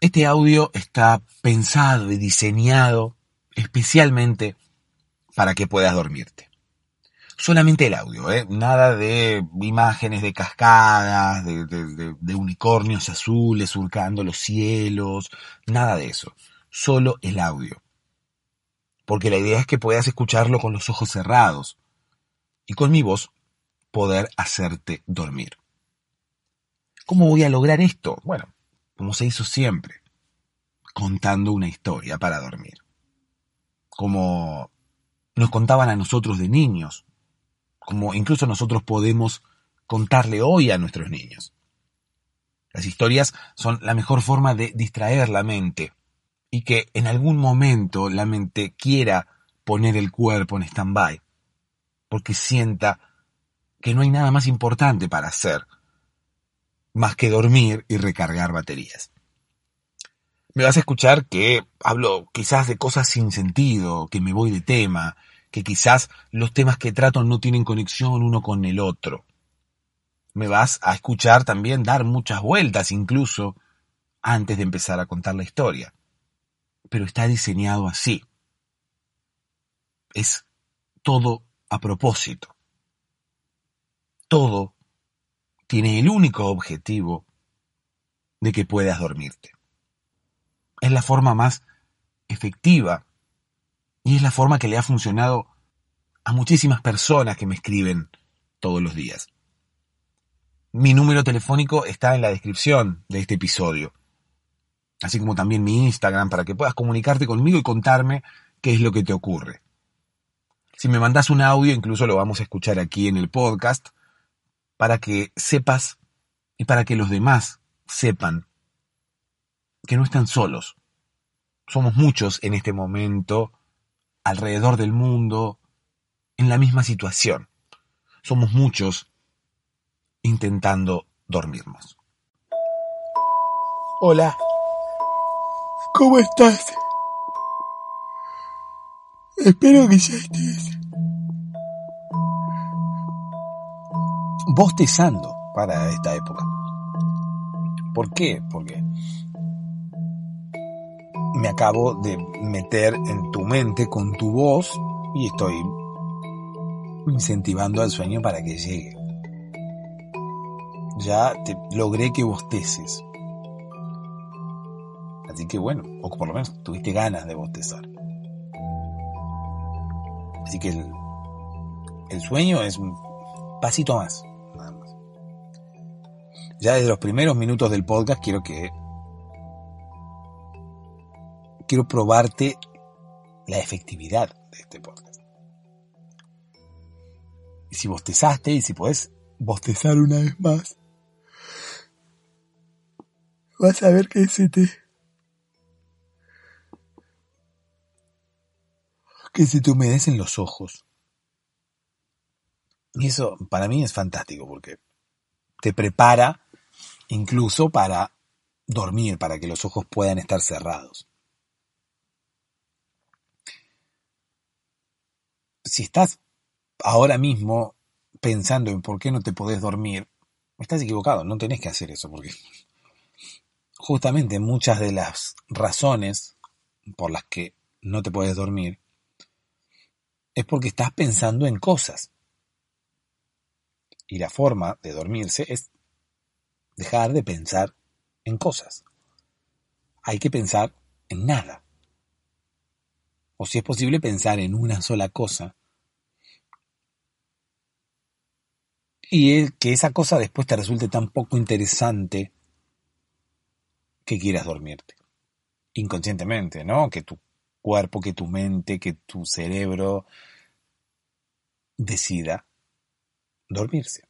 Este audio está pensado y diseñado especialmente para que puedas dormirte. Solamente el audio, nada de imágenes de cascadas, de unicornios azules surcando los cielos, nada de eso. Solo el audio. Porque la idea es que puedas escucharlo con los ojos cerrados y con mi voz poder hacerte dormir. ¿Cómo voy a lograr esto? Bueno, como se hizo siempre, contando una historia para dormir. Como nos contaban a nosotros de niños, como incluso nosotros podemos contarle hoy a nuestros niños. Las historias son la mejor forma de distraer la mente y que en algún momento la mente quiera poner el cuerpo en stand-by, porque sienta que no hay nada más importante para hacer más que dormir y recargar baterías. Me vas a escuchar que hablo quizás de cosas sin sentido, que me voy de tema, que quizás los temas que trato no tienen conexión uno con el otro. Me vas a escuchar también dar muchas vueltas incluso antes de empezar a contar la historia. Pero está diseñado así. Es todo a propósito. Todo tiene el único objetivo de que puedas dormirte. Es la forma más efectiva y es la forma que le ha funcionado a muchísimas personas que me escriben todos los días. Mi número telefónico está en la descripción de este episodio, así como también mi Instagram, para que puedas comunicarte conmigo y contarme qué es lo que te ocurre. Si me mandas un audio, incluso lo vamos a escuchar aquí en el podcast, para que sepas y para que los demás sepan que no están solos. Somos muchos en este momento, alrededor del mundo, en la misma situación. Somos muchos intentando dormirnos. Hola, ¿cómo estás? Espero que ya estés bostezando para esta época. ¿Por qué? Porque me acabo de meter en tu mente con tu voz y estoy incentivando al sueño para que llegue. Ya te logré que bosteces. Así que bueno, o por lo menos tuviste ganas de bostezar. Así que el sueño es un pasito más. Ya desde los primeros minutos del podcast quiero probarte la efectividad de este podcast. Y si bostezaste y si podés bostezar una vez más, vas a ver que se te humedecen los ojos. Y eso para mí es fantástico porque te prepara incluso para dormir, para que los ojos puedan estar cerrados. Si estás ahora mismo pensando en por qué no te podés dormir, estás equivocado, no tenés que hacer eso, porque justamente muchas de las razones por las que no te podés dormir es porque estás pensando en cosas. Y la forma de dormirse es dejar de pensar en cosas. Hay que pensar en nada. O si es posible pensar en una sola cosa. Y es que esa cosa después te resulte tan poco interesante que quieras dormirte. Inconscientemente, ¿no? Que tu cuerpo, que tu mente, que tu cerebro decida dormirse.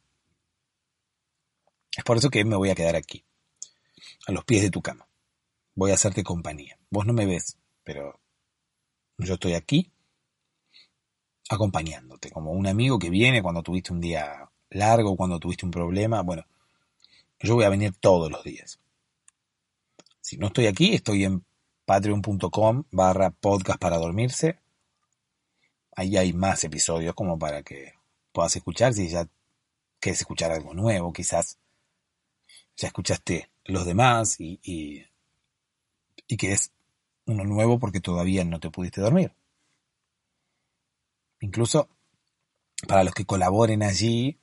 Es por eso que me voy a quedar aquí, a los pies de tu cama, voy a hacerte compañía. Vos no me ves, pero yo estoy aquí acompañándote, como un amigo que viene cuando tuviste un día largo, cuando tuviste un problema. Bueno, yo voy a venir todos los días. Si no estoy aquí, estoy en patreon.com/podcast para dormirse. Ahí hay más episodios como para que puedas escuchar. Si ya quieres escuchar algo nuevo, quizás ya escuchaste los demás y querés uno nuevo porque todavía no te pudiste dormir. Incluso para los que colaboren allí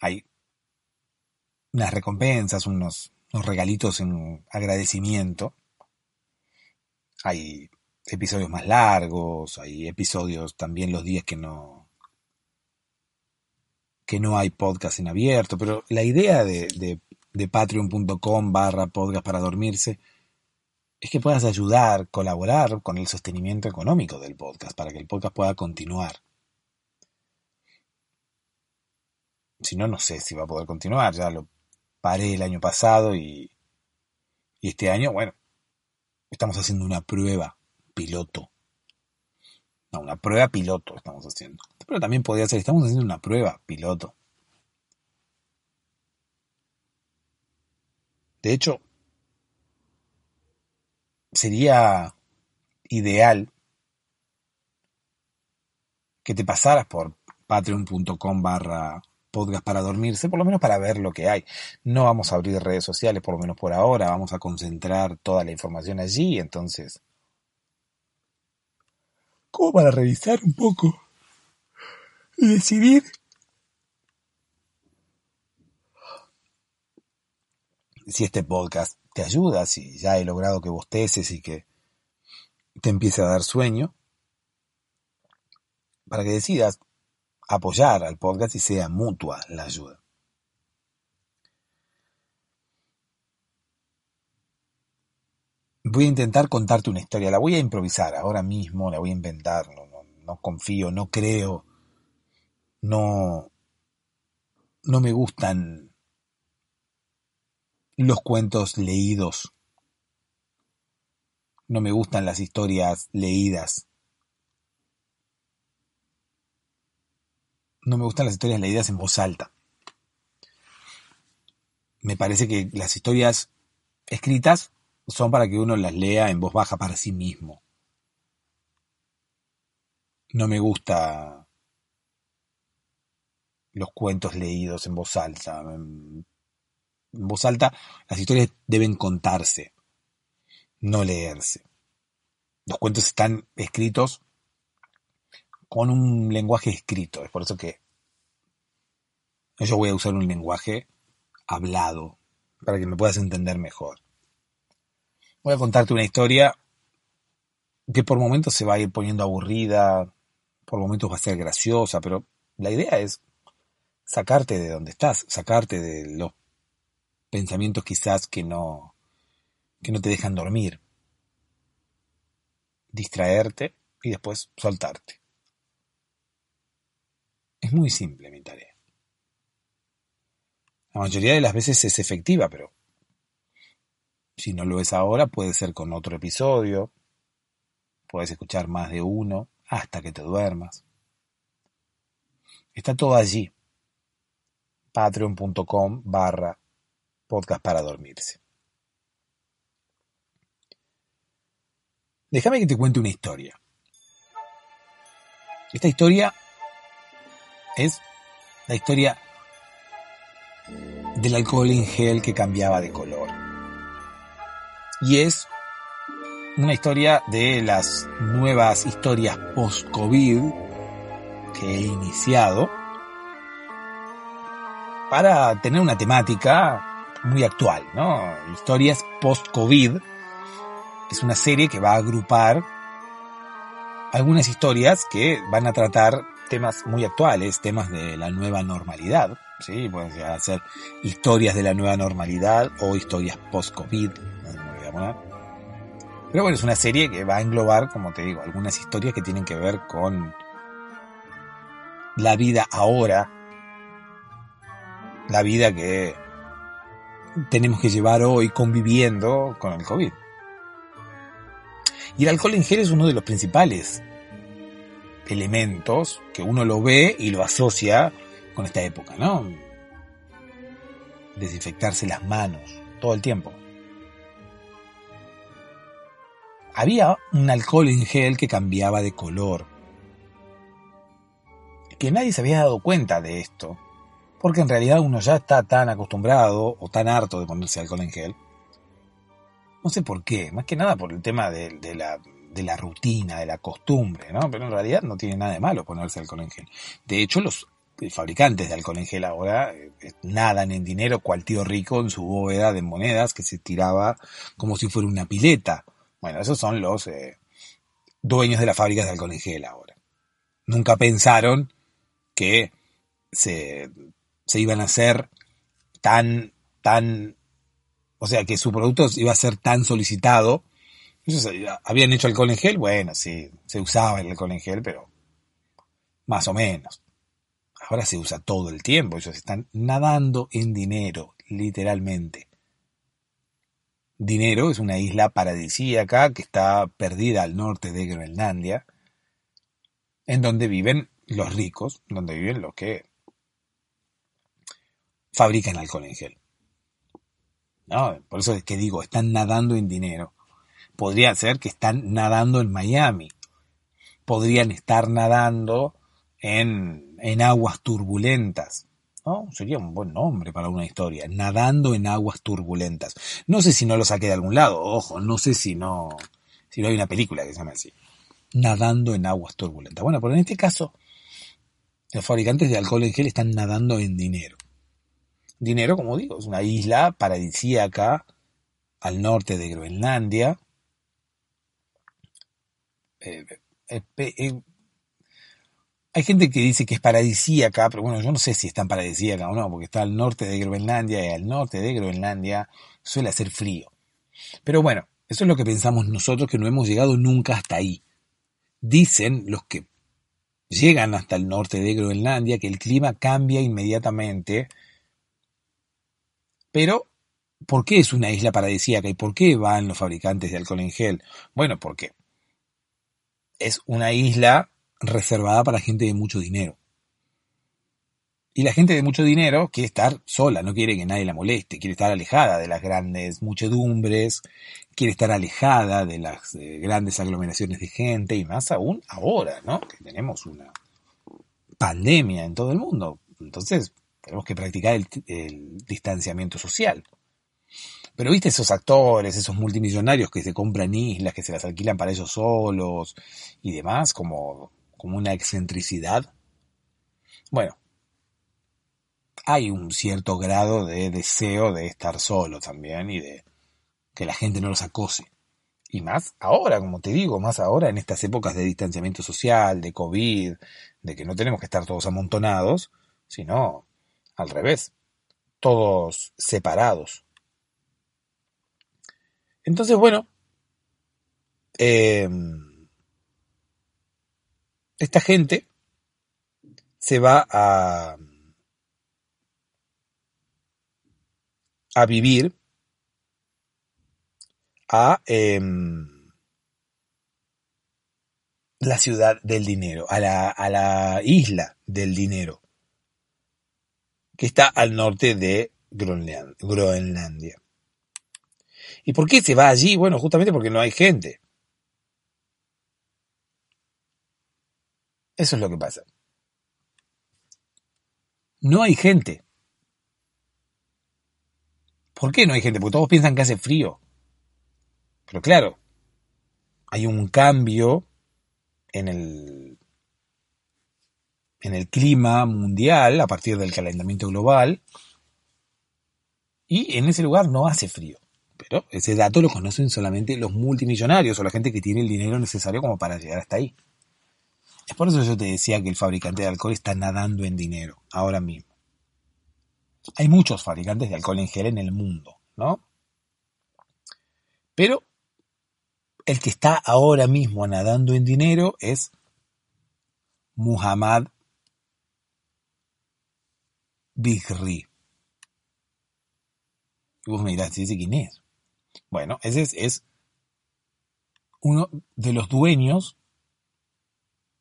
hay unas recompensas, unos regalitos en agradecimiento. Hay episodios más largos, hay episodios también los días que no hay podcast en abierto, pero la idea de patreon.com/podcast para dormirse es que puedas ayudar, colaborar con el sostenimiento económico del podcast, para que el podcast pueda continuar. Si no, no sé si va a poder continuar. Ya lo paré el año pasado y este año, bueno, estamos haciendo una prueba piloto. No, una prueba piloto estamos haciendo. Pero también podría ser, estamos haciendo una prueba piloto. De hecho, sería ideal que te pasaras por patreon.com/podcast para dormirse, por lo menos para ver lo que hay. No vamos a abrir redes sociales, por lo menos por ahora. Vamos a concentrar toda la información allí, entonces, como para revisar un poco y decidir si este podcast te ayuda, si ya he logrado que bosteces y que te empiece a dar sueño, para que decidas apoyar al podcast y sea mutua la ayuda. Voy a intentar contarte una historia, la voy a improvisar ahora mismo, la voy a inventar, no confío, no creo, no me gustan los cuentos leídos. No me gustan las historias leídas. No me gustan las historias leídas en voz alta. Me parece que las historias escritas son para que uno las lea en voz baja para sí mismo. No me gustan los cuentos leídos en voz alta. En voz alta, las historias deben contarse, no leerse. Los cuentos están escritos con un lenguaje escrito. Es por eso que yo voy a usar un lenguaje hablado, para que me puedas entender mejor. Voy a contarte una historia que por momentos se va a ir poniendo aburrida, por momentos va a ser graciosa, pero la idea es sacarte de donde estás, sacarte de los pensamientos quizás que no te dejan dormir, distraerte y después soltarte. Es muy simple mi tarea. La mayoría de las veces es efectiva, pero si no lo es ahora, puede ser con otro episodio, puedes escuchar más de uno hasta que te duermas. Está todo allí. patreon.com/podcast para dormirse. Déjame que te cuente una historia. Esta historia es la historia del alcohol en gel que cambiaba de color. Y es una historia de las nuevas historias post-COVID que he iniciado para tener una temática muy actual, ¿no? Historias post-COVID es una serie que va a agrupar algunas historias que van a tratar temas muy actuales, temas de la nueva normalidad, ¿sí? Pueden llegar a ser historias de la nueva normalidad o historias post-COVID, no voy a poner. Pero bueno, es una serie que va a englobar, como te digo, algunas historias que tienen que ver con la vida ahora, la vida que tenemos que llevar hoy conviviendo con el COVID. Y el alcohol en gel es uno de los principales elementos que uno lo ve y lo asocia con esta época, ¿no? Desinfectarse las manos todo el tiempo. Había un alcohol en gel que cambiaba de color. Que nadie se había dado cuenta de esto, porque en realidad uno ya está tan acostumbrado o tan harto de ponerse alcohol en gel. No sé por qué, más que nada por el tema de la rutina, de la costumbre, ¿no? Pero en realidad no tiene nada de malo ponerse alcohol en gel. De hecho, los fabricantes de alcohol en gel ahora nadan en dinero cual tío rico en su bóveda de monedas que se tiraba como si fuera una pileta. Bueno, esos son los dueños de las fábricas de alcohol en gel ahora. Nunca pensaron que se iban a hacer tan, o sea, que su producto iba a ser tan solicitado. Ellos habían hecho alcohol en gel, bueno, sí, se usaba el alcohol en gel, pero más o menos. Ahora se usa todo el tiempo, ellos están nadando en dinero, literalmente. Dinero es una isla paradisíaca que está perdida al norte de Groenlandia, en donde viven los ricos, donde viven los que fabrican alcohol en gel. No, por eso es que digo, están nadando en dinero. Podría ser que están nadando en Miami. Podrían estar nadando en aguas turbulentas. ¿No? Sería un buen nombre para una historia. Nadando en aguas turbulentas. No sé si no lo saqué de algún lado. Ojo, no sé si no hay una película que se llame así. Nadando en aguas turbulentas. Bueno, pero en este caso, los fabricantes de alcohol en gel están nadando en dinero. Dinero, como digo, es una isla paradisíaca al norte de Groenlandia. Hay gente que dice que es paradisíaca, pero bueno, yo no sé si es tan paradisíaca o no, porque está al norte de Groenlandia y al norte de Groenlandia suele hacer frío. Pero bueno, eso es lo que pensamos nosotros, que no hemos llegado nunca hasta ahí. Dicen los que llegan hasta el norte de Groenlandia que el clima cambia inmediatamente. Pero, ¿por qué es una isla paradisíaca y por qué van los fabricantes de alcohol en gel? Bueno, porque es una isla reservada para gente de mucho dinero. Y la gente de mucho dinero quiere estar sola, no quiere que nadie la moleste, quiere estar alejada de las grandes muchedumbres, quiere estar alejada de las grandes aglomeraciones de gente, y más aún ahora, ¿no? Que tenemos una pandemia en todo el mundo. Entonces, tenemos que practicar el distanciamiento social. Pero viste esos actores, esos multimillonarios que se compran islas, que se las alquilan para ellos solos y demás, como una excentricidad. Bueno, hay un cierto grado de deseo de estar solo también y de que la gente no los acose. Y más ahora, como te digo, más ahora en estas épocas de distanciamiento social, de COVID, de que no tenemos que estar todos amontonados, sino al revés, todos separados. Entonces, bueno, esta gente se va a vivir a la ciudad del dinero, a la isla del dinero, que está al norte de Groenlandia. ¿Y por qué se va allí? Bueno, justamente porque no hay gente. Eso es lo que pasa. No hay gente. ¿Por qué no hay gente? Porque todos piensan que hace frío. Pero claro, hay un cambio en el clima mundial a partir del calentamiento global. Y en ese lugar no hace frío. Pero ese dato lo conocen solamente los multimillonarios o la gente que tiene el dinero necesario como para llegar hasta ahí. Es por eso yo te decía que el fabricante de alcohol está nadando en dinero ahora mismo. Hay muchos fabricantes de alcohol en gel en el mundo, ¿no? Pero el que está ahora mismo nadando en dinero es Muhammad Bikri. Y vos me dirás, ¿quién es? Bueno, ese es uno de los dueños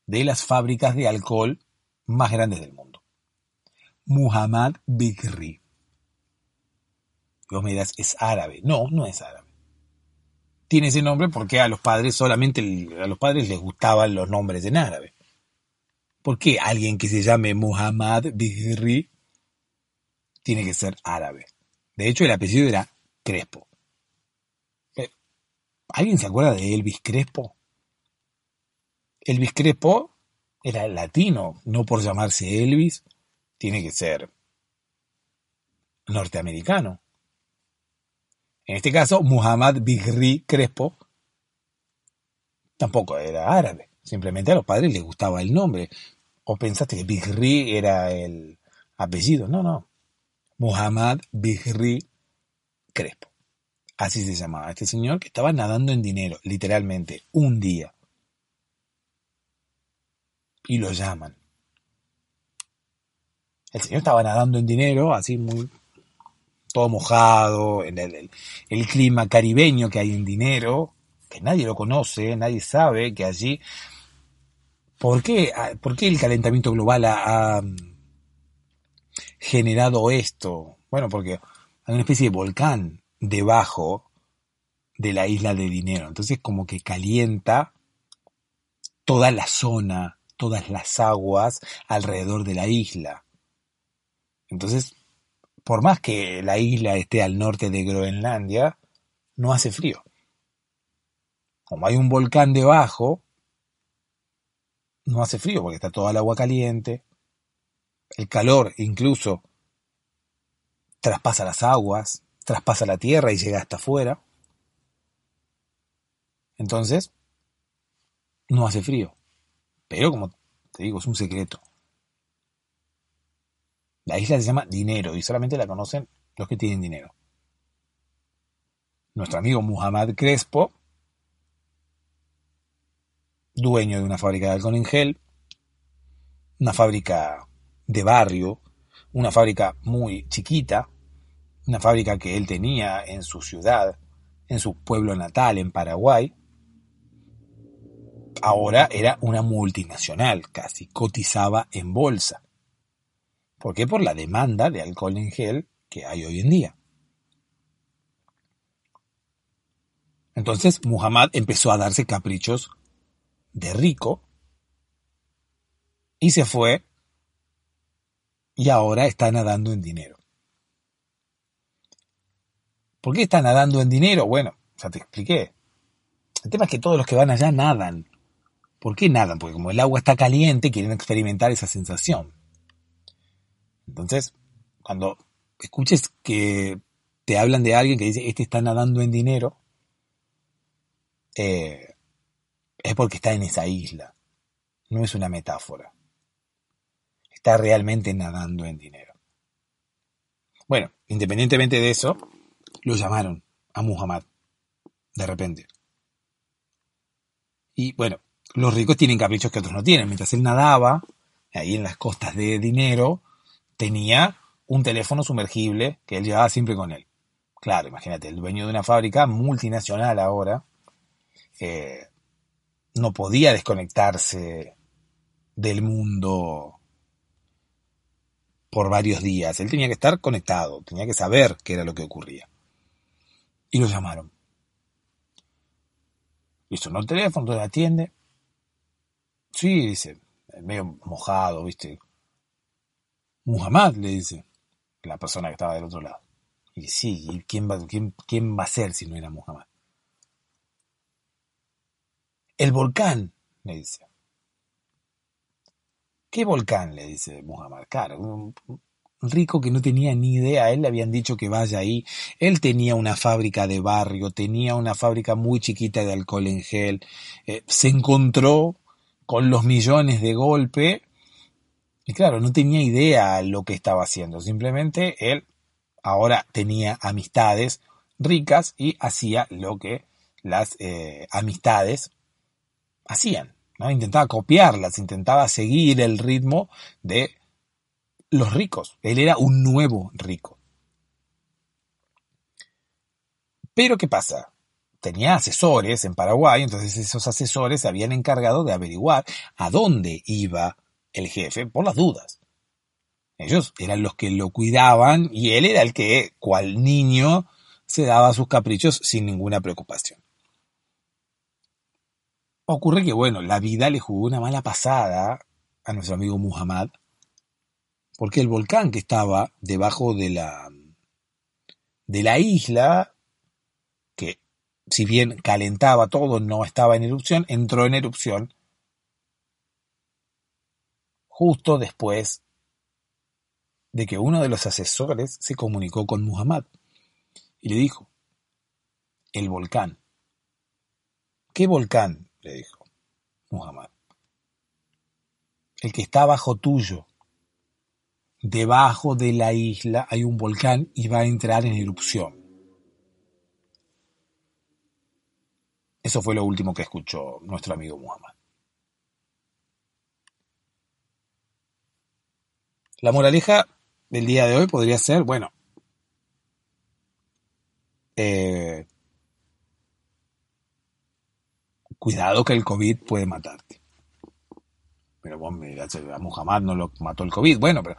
de las fábricas de alcohol más grandes del mundo. Muhammad Bikri. Vos me dirás, ¿es árabe? No, no es árabe. Tiene ese nombre porque a los padres les gustaban los nombres en árabe. ¿Por qué alguien que se llame Muhammad Bikri tiene que ser árabe? De hecho, el apellido era Crespo. ¿Alguien se acuerda de Elvis Crespo? Elvis Crespo era latino, no por llamarse Elvis tiene que ser norteamericano. En este caso, Muhammad Bikri Crespo tampoco era árabe. Simplemente a los padres les gustaba el nombre. ¿O pensaste que Bikri era el apellido? No, no. Muhammad Bikri Crespo. Así se llamaba este señor que estaba nadando en dinero, literalmente, un día. Y lo llaman. El señor estaba nadando en dinero, así muy... todo mojado, en el clima caribeño que hay en dinero, que nadie lo conoce, nadie sabe que allí... ¿Por qué el calentamiento global ha generado esto? Bueno, porque hay una especie de volcán debajo de la isla de dinero, entonces como que calienta toda la zona, todas las aguas alrededor de la isla. Entonces... por más que la isla esté al norte de Groenlandia, no hace frío. Como hay un volcán debajo, no hace frío porque está toda el agua caliente. El calor incluso traspasa las aguas, traspasa la tierra y llega hasta afuera. Entonces, no hace frío. Pero como te digo, es un secreto. La isla se llama Dinero y solamente la conocen los que tienen dinero. Nuestro amigo Muhammad Crespo, dueño de una fábrica de alcohol en gel, una fábrica de barrio, una fábrica muy chiquita, una fábrica que él tenía en su ciudad, en su pueblo natal, en Paraguay, ahora era una multinacional, casi cotizaba en bolsa. ¿Por qué? Por la demanda de alcohol en gel que hay hoy en día. Entonces Muhammad empezó a darse caprichos de rico y se fue y ahora está nadando en dinero. ¿Por qué está nadando en dinero? Bueno, ya te expliqué. El tema es que todos los que van allá nadan. ¿Por qué nadan? Porque como el agua está caliente, quieren experimentar esa sensación. Entonces, cuando escuches que te hablan de alguien que dice, este está nadando en dinero, es porque está en esa isla. No es una metáfora. Está realmente nadando en dinero. Bueno, independientemente de eso, lo llamaron a Muhammad, de repente. Y bueno, los ricos tienen caprichos que otros no tienen. Mientras él nadaba, ahí en las costas de dinero, tenía un teléfono sumergible que él llevaba siempre con él. Claro, imagínate, el dueño de una fábrica multinacional ahora no podía desconectarse del mundo por varios días. Él tenía que estar conectado, tenía que saber qué era lo que ocurría. Y lo llamaron. Y sonó el teléfono, entonces atiende. Sí, dice, medio mojado, ¿viste? Muhammad, le dice la persona que estaba del otro lado. Y sí, ¿y quién va a ser si no era Muhammad? El volcán, le dice. ¿Qué volcán? Le dice Muhammad. Claro, un rico que no tenía ni idea. A él le habían dicho que vaya ahí. Él tenía una fábrica de barrio, tenía una fábrica muy chiquita de alcohol en gel. Se encontró con los millones de golpe. Y claro, no tenía idea lo que estaba haciendo. Simplemente él ahora tenía amistades ricas y hacía lo que las amistades hacían, ¿no? Intentaba copiarlas, intentaba seguir el ritmo de los ricos. Él era un nuevo rico. Pero ¿qué pasa? tenía asesores en Paraguay, entonces esos asesores se habían encargado de averiguar a dónde iba el jefe por las dudas. Ellos eran los que lo cuidaban y él era el que, cual niño, se daba sus caprichos sin ninguna preocupación. Ocurre que, bueno, la vida le jugó una mala pasada a nuestro amigo Muhammad, porque el volcán que estaba debajo de la isla, que si bien calentaba todo, no estaba en erupción, entró en erupción justo después de que uno de los asesores se comunicó con Muhammad y le dijo: el volcán. ¿Qué volcán?, le dijo Muhammad. El que está bajo tuyo. Debajo de la isla hay un volcán y va a entrar en erupción. Eso fue lo último que escuchó nuestro amigo Muhammad. La moraleja del día de hoy podría ser, bueno, cuidado que el COVID puede matarte. Pero vos me dirás, a Muhammad no lo mató el COVID. Bueno, pero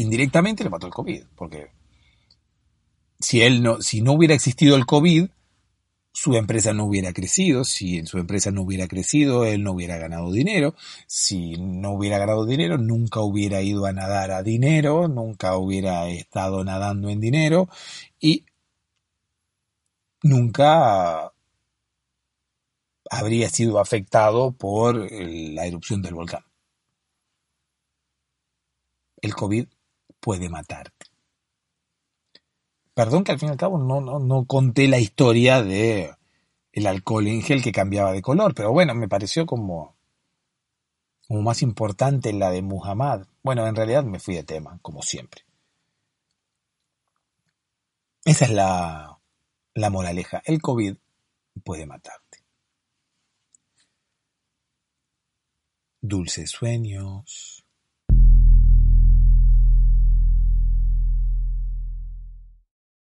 indirectamente le mató el COVID, porque si no hubiera existido el COVID, su empresa no hubiera crecido. Si en su empresa no hubiera crecido, él no hubiera ganado dinero. Si no hubiera ganado dinero, nunca hubiera ido a nadar a dinero, nunca hubiera estado nadando en dinero y nunca habría sido afectado por la erupción del volcán. El COVID puede matarte. Perdón que al fin y al cabo no conté la historia de el alcohol en gel que cambiaba de color, pero bueno, me pareció como más importante la de Muhammad. Bueno, en realidad me fui de tema, como siempre. Esa es la moraleja. El COVID puede matarte. Dulces sueños.